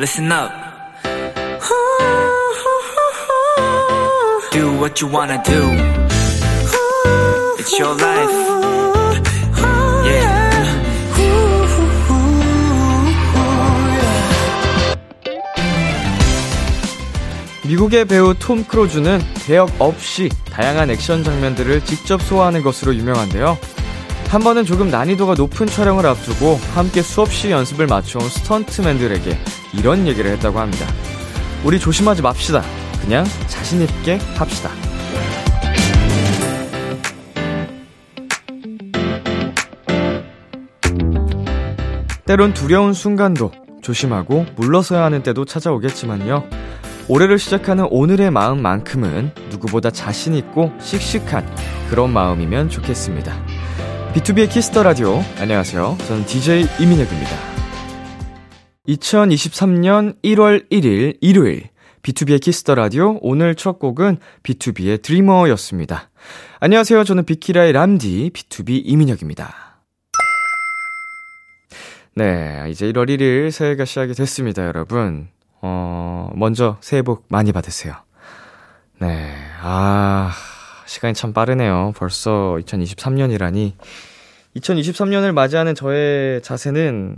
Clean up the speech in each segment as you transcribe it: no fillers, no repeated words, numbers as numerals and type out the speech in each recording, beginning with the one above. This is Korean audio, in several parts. listen up. Do what you wanna do. It's your life. Yeah. 미국의 배우 톰 크루즈는 대역 없이 다양한 액션 장면들을 직접 소화하는 것으로 유명한데요. 한 번은 조금 난이도가 높은 촬영을 앞두고 함께 수없이 연습을 맞춰온 스턴트맨들에게 이런 얘기를 했다고 합니다. 우리 조심하지 맙시다. 그냥 자신 있게 합시다. 때론 두려운 순간도 조심하고 물러서야 하는 때도 찾아오겠지만요. 올해를 시작하는 오늘의 마음만큼은 누구보다 자신 있고 씩씩한 그런 마음이면 좋겠습니다. B2B의 키스 더 라디오. 안녕하세요. 저는 DJ 이민혁입니다. 2023년 1월 1일 일요일 B2B의 키스 더 라디오. 오늘 첫 곡은 B2B의 드리머였습니다. 안녕하세요. 저는 비키라의 람디 B2B 이민혁입니다. 네, 이제 1월 1일 새해가 시작이 됐습니다, 여러분. 먼저 새해 복 많이 받으세요. 네, 시간이 참 빠르네요. 벌써 2023년이라니. 2023년을 맞이하는 저의 자세는,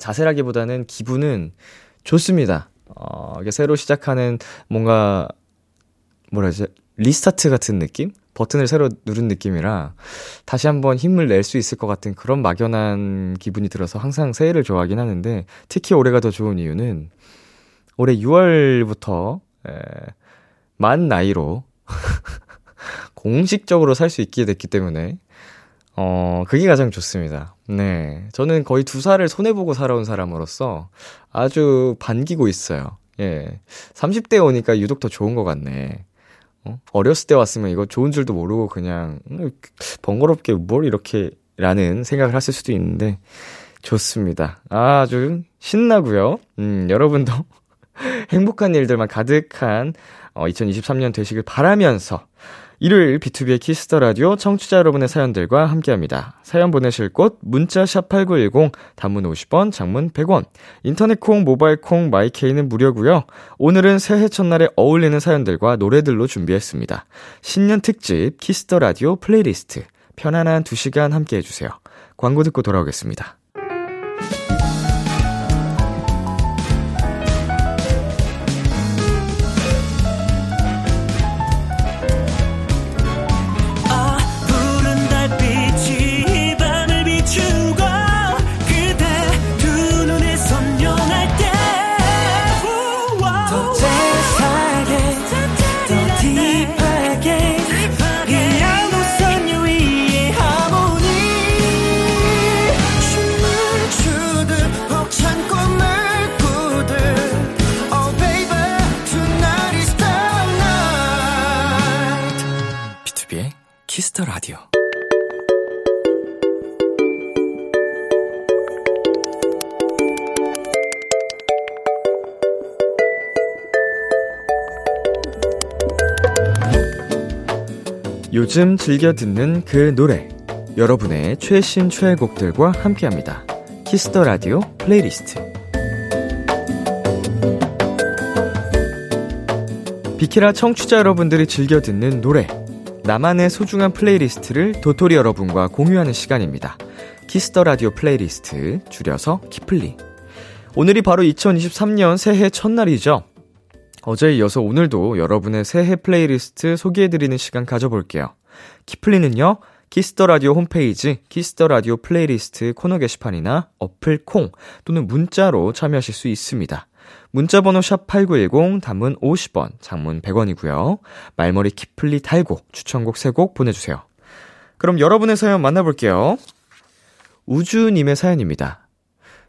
자세라기보다는 기분은 좋습니다. 이게 새로 시작하는 뭔가, 리스타트 같은 느낌? 버튼을 새로 누른 느낌이라 다시 한번 힘을 낼 수 있을 것 같은 그런 막연한 기분이 들어서 항상 새해를 좋아하긴 하는데, 특히 올해가 더 좋은 이유는 올해 6월부터, 만 나이로, 공식적으로 살 수 있게 됐기 때문에 그게 가장 좋습니다. 네, 저는 거의 2살을 손해보고 살아온 사람으로서 아주 반기고 있어요. 예, 30대에 오니까 유독 더 좋은 것 같네. 어렸을 때 왔으면 이거 좋은 줄도 모르고 그냥 번거롭게 뭘 이렇게 라는 생각을 하실 수도 있는데 좋습니다. 아주 신나고요. 여러분도 행복한 일들만 가득한 2023년 되시길 바라면서 일요일 B2B의 키스 더 라디오 청취자 여러분의 사연들과 함께합니다. 사연 보내실 곳 문자 샵 8910, 단문 50원, 장문 100원, 인터넷 콩, 모바일 콩, 마이케이는 무료고요. 오늘은 새해 첫날에 어울리는 사연들과 노래들로 준비했습니다. 신년 특집 키스 더 라디오 플레이리스트, 편안한 2시간 함께해 주세요. 광고 듣고 돌아오겠습니다. 라디오. 요즘 즐겨 듣는 그 노래, 여러분의 최신 최애곡들과 함께합니다. 키스 더 라디오 플레이리스트. 비키라 청취자 여러분들이 즐겨 듣는 노래, 나만의 소중한 플레이리스트를 도토리 여러분과 공유하는 시간입니다. 키스 더 라디오 플레이리스트, 줄여서 키플리. 오늘이 바로 2023년 새해 첫날이죠. 어제에 이어서 오늘도 여러분의 새해 플레이리스트 소개해드리는 시간 가져볼게요. 키플리는요, 키스 더 라디오 홈페이지 키스 더 라디오 플레이리스트 코너 게시판이나 어플 콩 또는 문자로 참여하실 수 있습니다. 문자번호 샵8910, 단문 50원, 장문 100원이고요. 말머리 키플리 달고 추천곡 3곡 보내주세요. 그럼 여러분의 사연 만나볼게요. 우주님의 사연입니다.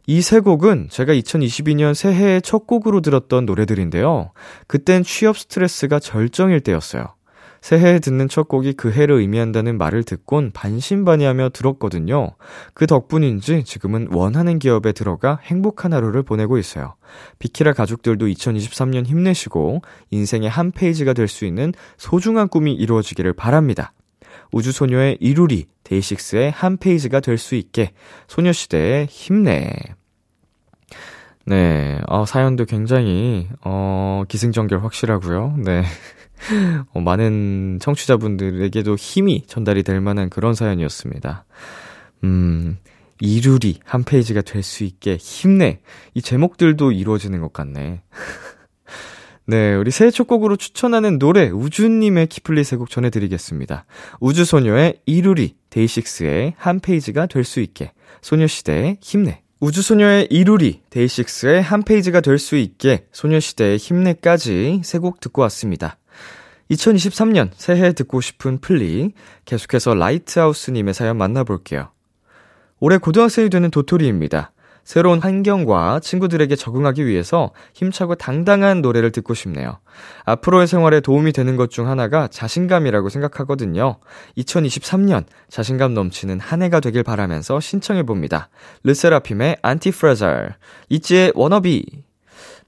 이 3곡은 제가 2022년 새해의 첫 곡으로 들었던 노래들인데요. 그땐 취업 스트레스가 절정일 때였어요. 새해에 듣는 첫 곡이 그 해를 의미한다는 말을 듣곤 반신반의하며 들었거든요. 그 덕분인지 지금은 원하는 기업에 들어가 행복한 하루를 보내고 있어요. 비키라 가족들도 2023년 힘내시고 인생의 한 페이지가 될 수 있는 소중한 꿈이 이루어지기를 바랍니다. 우주소녀의 이루리, 데이식스의 한 페이지가 될 수 있게, 소녀시대의 힘내. 네, 사연도 굉장히 기승전결 확실하고요. 네, 많은 청취자분들에게도 힘이 전달이 될 만한 그런 사연이었습니다. 이루리 한 페이지가 될 수 있게 힘내. 이 제목들도 이루어지는 것 같네. 네, 우리 새해 첫 곡으로 추천하는 노래 우주님의 키플리 세 곡 전해드리겠습니다. 우주소녀의 이루리, 데이식스의 한 페이지가 될 수 있게, 소녀시대의 힘내. 우주소녀의 이루리, 데이식스의 한 페이지가 될 수 있게, 소녀시대의 힘내까지 세 곡 듣고 왔습니다. 2023년 새해에 듣고 싶은 플리, 계속해서 라이트하우스님의 사연 만나볼게요. 올해 고등학생이 되는 도토리입니다. 새로운 환경과 친구들에게 적응하기 위해서 힘차고 당당한 노래를 듣고 싶네요. 앞으로의 생활에 도움이 되는 것 중 하나가 자신감이라고 생각하거든요. 2023년 자신감 넘치는 한 해가 되길 바라면서 신청해봅니다. 르세라핌의 안티프라잘, 있지의 워너비.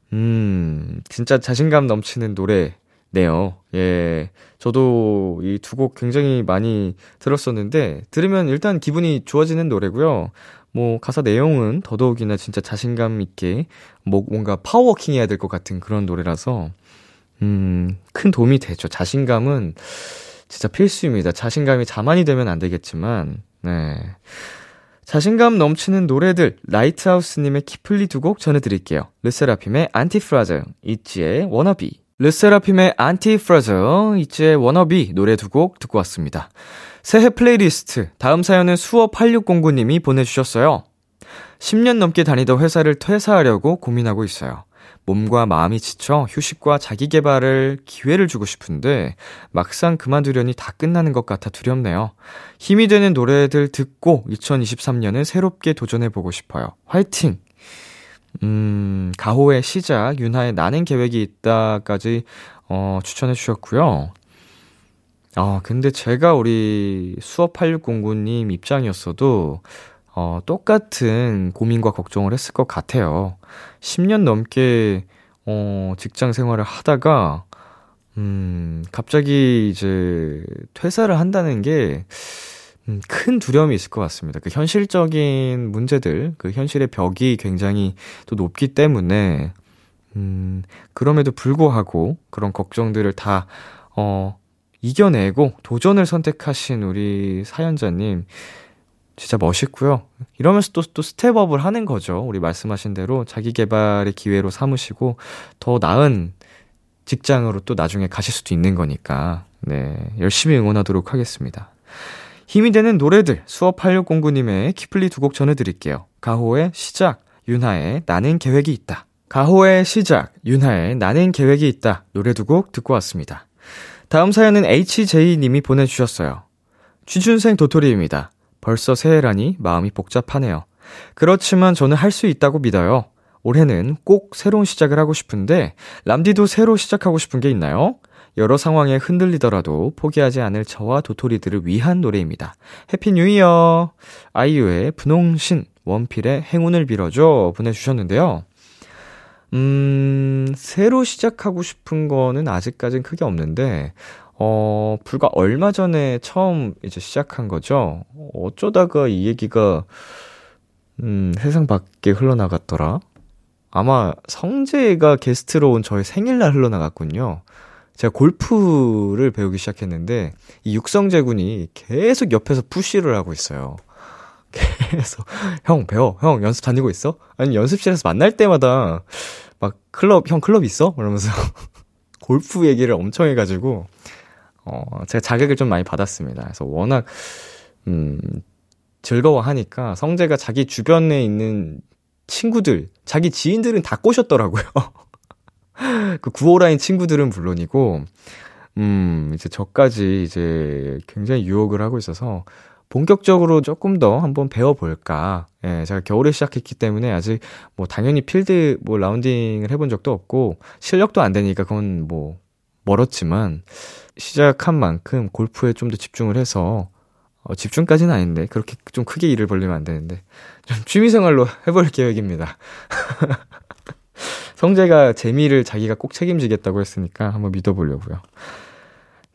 진짜 자신감 넘치는 노래네요. 예, 저도 이 두 곡 굉장히 많이 들었었는데 들으면 일단 기분이 좋아지는 노래고요. 뭐 가사 내용은 더더욱이나 진짜 자신감 있게 뭔가 파워워킹 해야 될 것 같은 그런 노래라서 큰 도움이 되죠. 자신감은 진짜 필수입니다. 자신감이 자만이 되면 안 되겠지만, 네, 자신감 넘치는 노래들 라이트하우스님의 키플리 두 곡 전해드릴게요. 르세라핌의 안티프라저, 있지의 워너비. 르세라핌의 안티프라저, 있지의 워너비 노래 두 곡 듣고 왔습니다. 새해 플레이리스트, 다음 사연은 수업8609님이 보내주셨어요. 10년 넘게 다니던 회사를 퇴사하려고 고민하고 있어요. 몸과 마음이 지쳐 휴식과 자기개발을 기회를 주고 싶은데 막상 그만두려니 다 끝나는 것 같아 두렵네요. 힘이 되는 노래들 듣고 2023년을 새롭게 도전해보고 싶어요. 화이팅! 가호의 시작, 윤하의 나는 계획이 있다까지 추천해주셨고요. 근데 제가 우리 수업8609님 입장이었어도, 똑같은 고민과 걱정을 했을 것 같아요. 10년 넘게, 직장 생활을 하다가, 갑자기 이제 퇴사를 한다는 게, 큰 두려움이 있을 것 같습니다. 그 현실적인 문제들, 그 현실의 벽이 굉장히 또 높기 때문에, 그럼에도 불구하고 그런 걱정들을 다, 이겨내고 도전을 선택하신 우리 사연자님 진짜 멋있고요. 이러면서 또 스텝업을 하는 거죠. 우리 말씀하신 대로 자기 개발의 기회로 삼으시고 더 나은 직장으로 또 나중에 가실 수도 있는 거니까, 네, 열심히 응원하도록 하겠습니다. 힘이 되는 노래들 수업8609님의 키플리 두 곡 전해드릴게요. 가호의 시작, 윤하의 나는 계획이 있다. 가호의 시작, 윤하의 나는 계획이 있다 노래 두 곡 듣고 왔습니다. 다음 사연은 HJ님이 보내주셨어요. 취준생 도토리입니다. 벌써 새해라니 마음이 복잡하네요. 그렇지만 저는 할 수 있다고 믿어요. 올해는 꼭 새로운 시작을 하고 싶은데 람디도 새로 시작하고 싶은 게 있나요? 여러 상황에 흔들리더라도 포기하지 않을 저와 도토리들을 위한 노래입니다. 해피 뉴 이어. 아이유의 분홍신, 원필의 행운을 빌어줘 보내주셨는데요. 새로 시작하고 싶은 거는 아직까진 크게 없는데, 불과 얼마 전에 처음 이제 시작한 거죠. 어쩌다가 이 얘기가, 세상 밖에 흘러나갔더라? 아마 성재가 게스트로 온 저의 생일날 흘러나갔군요. 제가 골프를 배우기 시작했는데, 이 육성재 군이 계속 옆에서 푸시를 하고 있어요. 계속 형 배워, 형 연습 다니고 있어? 아니 연습실에서 만날 때마다 막 클럽, 형 클럽 있어? 이러면서 골프 얘기를 엄청 해가지고 제가 자극을 좀 많이 받았습니다. 그래서 워낙 즐거워하니까 성재가 자기 주변에 있는 친구들, 자기 지인들은 다 꼬셨더라고요. 그 9호라인 친구들은 물론이고 이제 저까지 이제 굉장히 유혹을 하고 있어서 본격적으로 조금 더 한번 배워볼까. 예, 제가 겨울에 시작했기 때문에 아직 뭐 당연히 필드 뭐 라운딩을 해본 적도 없고 실력도 안 되니까 그건 뭐 멀었지만 시작한 만큼 골프에 좀 더 집중을 해서 집중까지는 아닌데 그렇게 좀 크게 일을 벌리면 안 되는데 좀 취미생활로 해볼 계획입니다. 성재가 재미를 자기가 꼭 책임지겠다고 했으니까 한번 믿어보려고요.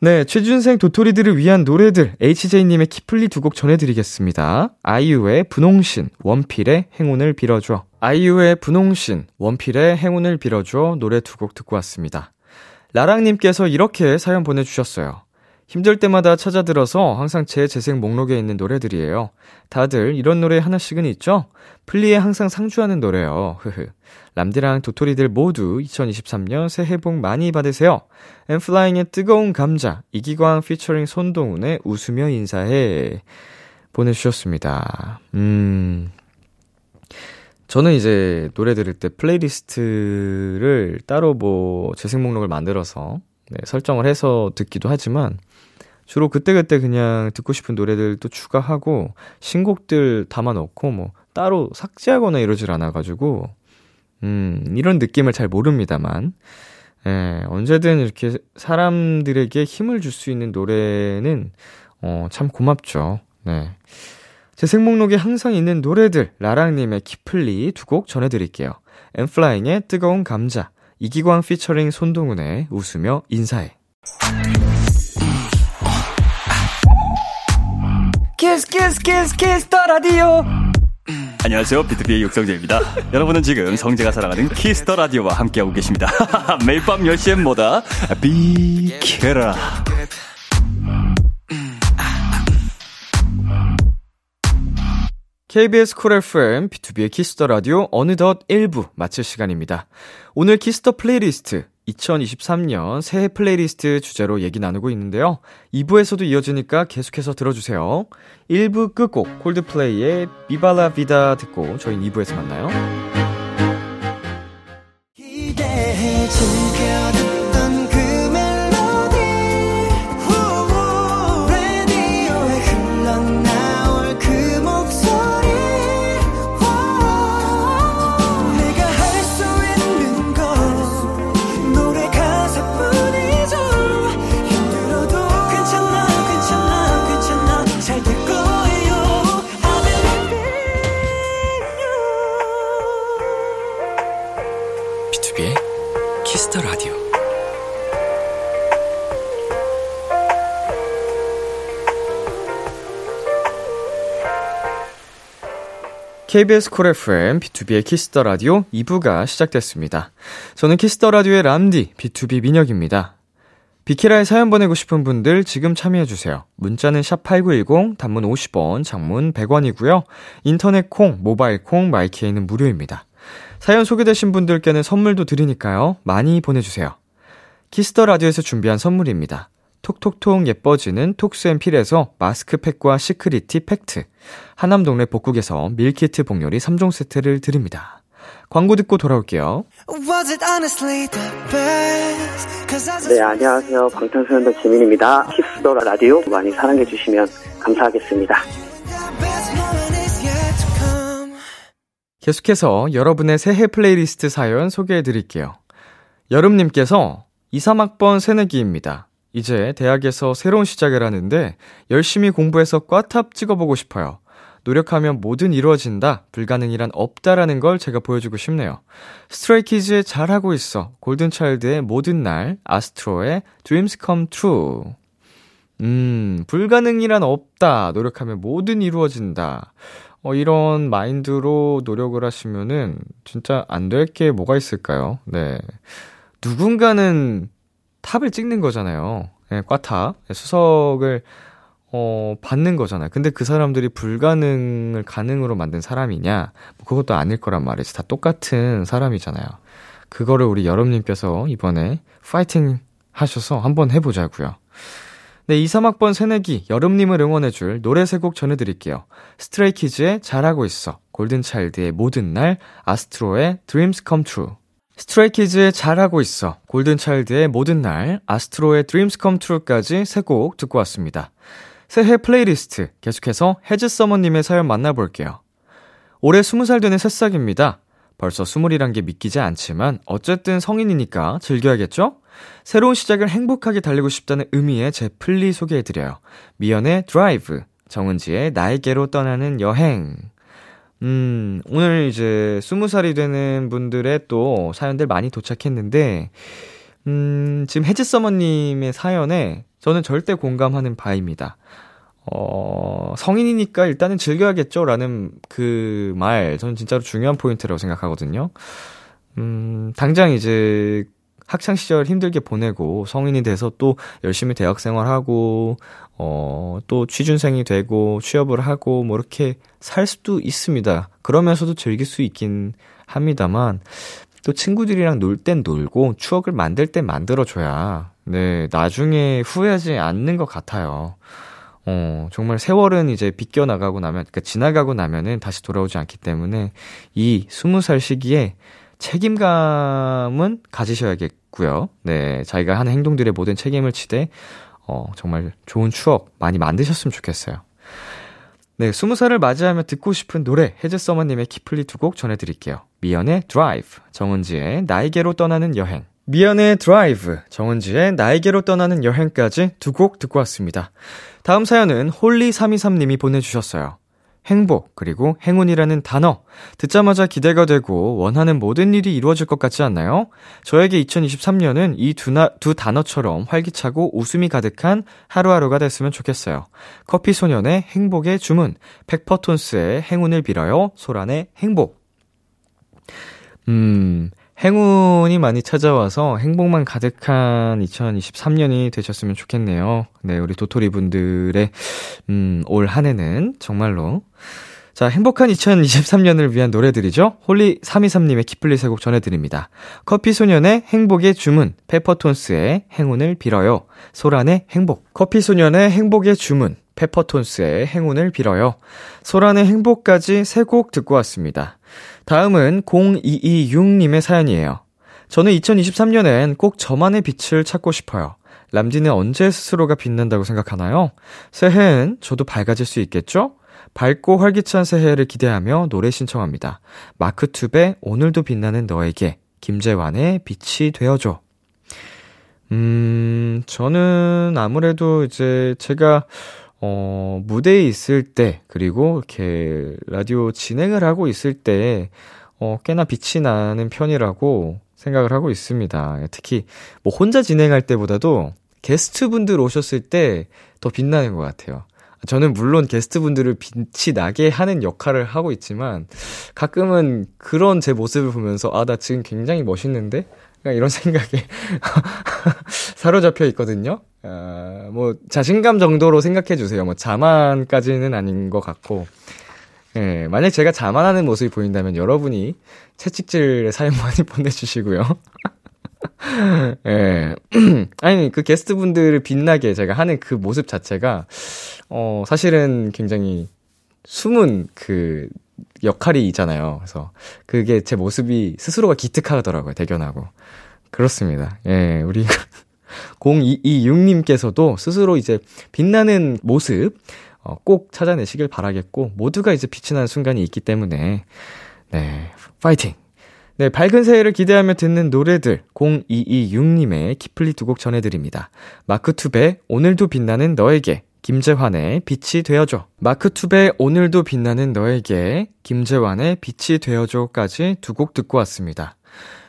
네, 최준생 도토리들을 위한 노래들 HJ님의 키플리 두 곡 전해드리겠습니다. 아이유의 분홍신, 원필의 행운을 빌어줘. 아이유의 분홍신, 원필의 행운을 빌어줘 노래 두 곡 듣고 왔습니다. 라랑님께서 이렇게 사연 보내주셨어요. 힘들 때마다 찾아들어서 항상 제 재생 목록에 있는 노래들이에요. 다들 이런 노래 하나씩은 있죠? 플리에 항상 상주하는 노래요. 람디랑 도토리들 모두 2023년 새해 복 많이 받으세요. 엠플라잉의 뜨거운 감자, 이기광 피처링 손동훈의 웃으며 인사해 보내주셨습니다. 저는 이제 노래 들을 때 플레이리스트를 따로 뭐 재생 목록을 만들어서 네, 설정을 해서 듣기도 하지만 주로 그때그때 그냥 듣고 싶은 노래들 또 추가하고 신곡들 담아놓고 뭐 따로 삭제하거나 이러질 않아가지고 이런 느낌을 잘 모릅니다만 예, 언제든 이렇게 사람들에게 힘을 줄 수 있는 노래는 참 고맙죠. 네. 재생 목록에 항상 있는 노래들 라랑님의 키플리 두 곡 전해드릴게요. 엠플라잉의 뜨거운 감자, 이기광 피처링 손동훈의 웃으며 인사해. 키스 키스 키스 키스 더 라디오. 안녕하세요, B2B의 육성재입니다. 여러분은 지금 성재가 사랑하는 키스 더 라디오와 함께하고 계십니다. 매일 밤 10시엔 뭐다 비케라. KBS 쿨 FM, B2B의 키스더 라디오 어느덧 1부 마칠 시간입니다. 오늘 키스더 플레이리스트 2023년 새해 플레이리스트 주제로 얘기 나누고 있는데요. 2부에서도 이어지니까 계속해서 들어주세요. 1부 끝곡 콜드플레이의 Viva la Vida 듣고 저희는 2부에서 만나요. KBS 콜 FM, B2B의 키스더 라디오 2부가 시작됐습니다. 저는 키스더 라디오의 람디, B2B 민혁입니다. 비키라에 사연 보내고 싶은 분들 지금 참여해주세요. 문자는 샵8910, 단문 50원, 장문 100원이고요. 인터넷 콩, 모바일 콩, 마이케이는 무료입니다. 사연 소개되신 분들께는 선물도 드리니까요. 많이 보내주세요. 키스더 라디오에서 준비한 선물입니다. 톡톡톡 예뻐지는 톡스앤필에서 마스크팩과 시크릿티 팩트, 하남동네 복국에서 밀키트 복요리 3종 세트를 드립니다. 광고 듣고 돌아올게요. 네, 안녕하세요. 방탄소년단 지민입니다. 키스더 라디오 많이 사랑해주시면 감사하겠습니다. 계속해서 여러분의 새해 플레이리스트 사연 소개해드릴게요. 여름님께서 23학번 새내기입니다. 이제 대학에서 새로운 시작을 하는데 열심히 공부해서 꽈탑 찍어보고 싶어요. 노력하면 뭐든 이루어진다. 불가능이란 없다라는 걸 제가 보여주고 싶네요. 스트레이키즈의 잘하고 있어, 골든차일드의 모든 날, 아스트로의 Dreams Come True. 불가능이란 없다. 노력하면 뭐든 이루어진다. 이런 마인드로 노력을 하시면은 진짜 안 될 게 뭐가 있을까요? 네, 누군가는 탑을 찍는 거잖아요. 네, 꽈탑 수석을 받는 거잖아요. 근데 그 사람들이 불가능을 가능으로 만든 사람이냐, 뭐 그것도 아닐 거란 말이지. 다 똑같은 사람이잖아요. 그거를 우리 여름님께서 이번에 파이팅 하셔서 한번 해보자고요. 네, 2, 3학번 새내기 여름님을 응원해줄 노래 세 곡 전해드릴게요. 스트레이키즈의 잘하고 있어, 골든차일드의 모든 날, 아스트로의 Dreams Come True. 스트레이키즈의 잘하고 있어, 골든차일드의 모든 날, 아스트로의 Dreams Come True까지 세 곡 듣고 왔습니다. 새해 플레이리스트 계속해서 해즈서머님의 사연 만나볼게요. 올해 20살 되는 새싹입니다. 벌써 20이란 게 믿기지 않지만 어쨌든 성인이니까 즐겨야겠죠? 새로운 시작을 행복하게 달리고 싶다는 의미의 제 플리 소개해드려요. 미연의 드라이브, 정은지의 나에게로 떠나는 여행. 오늘 이제 20살이 되는 분들의 또 사연들 많이 도착했는데, 지금 해지서머님의 사연에 저는 절대 공감하는 바입니다. 성인이니까 일단은 즐겨야겠죠? 라는 그 말, 저는 진짜로 중요한 포인트라고 생각하거든요. 당장 이제 학창시절 힘들게 보내고 성인이 돼서 또 열심히 대학생활하고, 또 취준생이 되고 취업을 하고 뭐 이렇게 살 수도 있습니다. 그러면서도 즐길 수 있긴 합니다만, 또 친구들이랑 놀 땐 놀고 추억을 만들 땐 만들어줘야, 네, 나중에 후회하지 않는 것 같아요. 정말 세월은 이제 비껴나가고 나면, 그러니까 지나가고 나면은 다시 돌아오지 않기 때문에 이 20살 시기에 책임감은 가지셔야겠고요. 네, 자기가 하는 행동들의 모든 책임을 지되, 정말 좋은 추억 많이 만드셨으면 좋겠어요. 네, 20살을 맞이하며 듣고 싶은 노래, 해즈서머님의 키플리 두 곡 전해드릴게요. 미연의 드라이브, 정은지의 나에게로 떠나는 여행. 미연의 드라이브, 정은지의 나에게로 떠나는 여행까지 두 곡 듣고 왔습니다. 다음 사연은 홀리323님이 보내주셨어요. 행복, 그리고 행운이라는 단어. 듣자마자 기대가 되고 원하는 모든 일이 이루어질 것 같지 않나요? 저에게 2023년은 이 두 단어처럼 활기차고 웃음이 가득한 하루하루가 됐으면 좋겠어요. 커피소년의 행복의 주문, 페퍼톤스의 행운을 빌어요, 소란의 행복. 행운이 많이 찾아와서 행복만 가득한 2023년이 되셨으면 좋겠네요. 네, 우리 도토리 분들의, 올 한 해는 정말로. 자, 행복한 2023년을 위한 노래들이죠. 홀리323님의 키플리 세 곡 전해드립니다. 커피소년의 행복의 주문, 페퍼톤스의 행운을 빌어요, 소란의 행복. 커피소년의 행복의 주문, 페퍼톤스의 행운을 빌어요, 소란의 행복까지 세 곡 듣고 왔습니다. 다음은 0226님의 사연이에요. 저는 2023년엔 꼭 저만의 빛을 찾고 싶어요. 람디는 언제 스스로가 빛난다고 생각하나요? 새해엔 저도 밝아질 수 있겠죠? 밝고 활기찬 새해를 기대하며 노래 신청합니다. 마크 툽의 오늘도 빛나는 너에게, 김재환의 빛이 되어줘. 저는 아무래도 이제 제가 무대에 있을 때, 그리고 이렇게 라디오 진행을 하고 있을 때, 꽤나 빛이 나는 편이라고 생각을 하고 있습니다. 특히, 뭐, 혼자 진행할 때보다도 게스트 분들 오셨을 때 더 빛나는 것 같아요. 저는 물론 게스트 분들을 빛이 나게 하는 역할을 하고 있지만, 가끔은 그런 제 모습을 보면서, 아, 나 지금 굉장히 멋있는데? 이런 생각에 사로잡혀 있거든요. 뭐 자신감 정도로 생각해 주세요. 뭐 자만까지는 아닌 것 같고, 예, 만약 제가 자만하는 모습이 보인다면 여러분이 채찍질의 사연 많이 보내주시고요. 예, 아니 그 게스트 분들을 빛나게 제가 하는 그 모습 자체가 사실은 굉장히 숨은 그 역할이 있잖아요. 그래서 그게 제 모습이 스스로가 기특하더라고요. 대견하고. 그렇습니다. 예, 우리 0226님께서도 스스로 이제 빛나는 모습 꼭 찾아내시길 바라겠고, 모두가 이제 빛이 나는 순간이 있기 때문에, 네, 파이팅! 네, 밝은 새해를 기대하며 듣는 노래들, 0226님의 키플리 두 곡 전해드립니다. 마크 툽의 오늘도 빛나는 너에게, 김재환의 빛이 되어줘. 마크 툽의 오늘도 빛나는 너에게, 김재환의 빛이 되어줘까지 두 곡 듣고 왔습니다.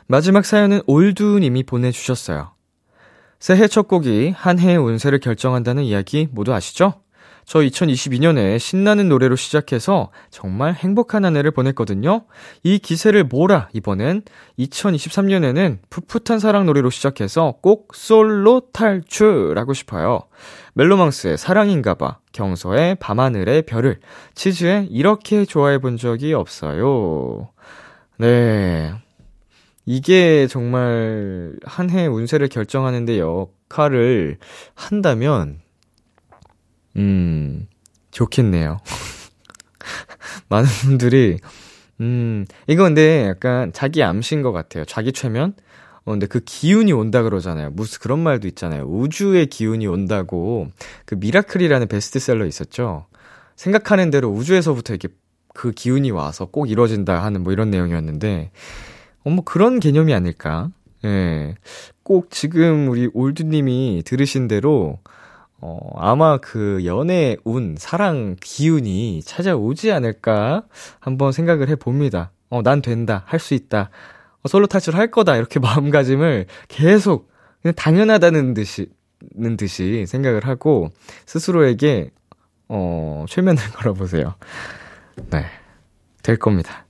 마지막 사연은 올두님이 보내주셨어요. 새해 첫 곡이 한 해의 운세를 결정한다는 이야기 모두 아시죠? 저 2022년에 신나는 노래로 시작해서 정말 행복한 한 해를 보냈거든요. 이 기세를 몰아 이번엔 2023년에는 풋풋한 사랑 노래로 시작해서 꼭 솔로 탈출하고 싶어요. 멜로망스의 사랑인가봐, 경서의 밤하늘의 별을, 치즈의 이렇게 좋아해 본 적이 없어요. 네, 이게 정말 한 해의 운세를 결정하는 데 역할을 한다면 좋겠네요. 많은 분들이 이거 근데 약간 자기 암시인 것 같아요. 자기 최면? 근데 그 기운이 온다 그러잖아요. 무슨 그런 말도 있잖아요. 우주의 기운이 온다고. 그 미라클이라는 베스트셀러 있었죠. 생각하는 대로 우주에서부터 이렇게 그 기운이 와서 꼭 이루어진다 하는 뭐 이런 내용이었는데, 뭐 그런 개념이 아닐까. 예. 꼭 지금 우리 올드님이 들으신 대로 아마 그 연애 운, 사랑 기운이 찾아오지 않을까 한번 생각을 해봅니다. 난 된다, 할 수 있다, 솔로 탈출할 거다, 이렇게 마음가짐을 계속 그냥 당연하다는 듯이 있는 듯이 생각을 하고 스스로에게 최면을 걸어보세요. 네, 될 겁니다.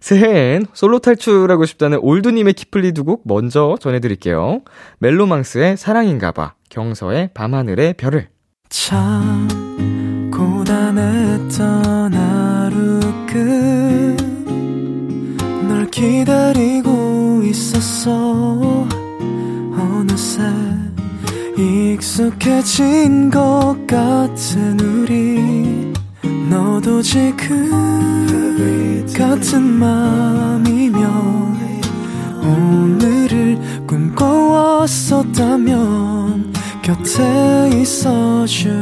새해엔 솔로 탈출하고 싶다는 올드님의 키플리 두 곡 먼저 전해드릴게요. 멜로망스의 사랑인가봐, 경서의 밤하늘의 별을. 참 고단했던 하루 끝 널 기다리고 있었어. 어느새 익숙해진 것 같은 우리, 너도 지금 같은 맘이면 오늘을 꿈꿔왔었다면 곁에 있어줄래.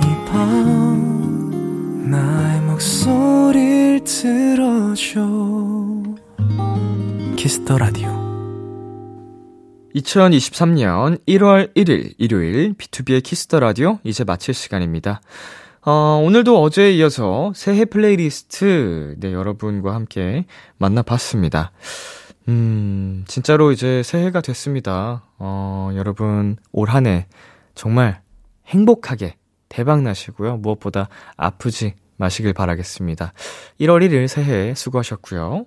이 밤 나의 목소리를 들어줘. 키스 더 라디오 2023년 1월 1일 일요일 B2B의 키스 더 라디오 이제 마칠 시간입니다. 오늘도 어제에 이어서 새해 플레이리스트 네 여러분과 함께 만나봤습니다. 진짜로 이제 새해가 됐습니다. 여러분 올 한 해 정말 행복하게 대박 나시고요. 무엇보다 아프지 마시길 바라겠습니다. 1월 1일 새해 수고하셨고요.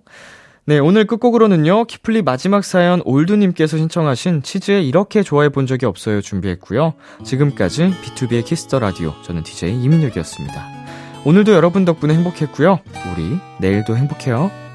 네, 오늘 끝곡으로는요, 키플리 마지막 사연 올드님께서 신청하신 치즈에 이렇게 좋아해 본 적이 없어요 준비했고요. 지금까지 B2B의 키스 더 라디오, 저는 DJ 이민혁이었습니다. 오늘도 여러분 덕분에 행복했고요. 우리 내일도 행복해요.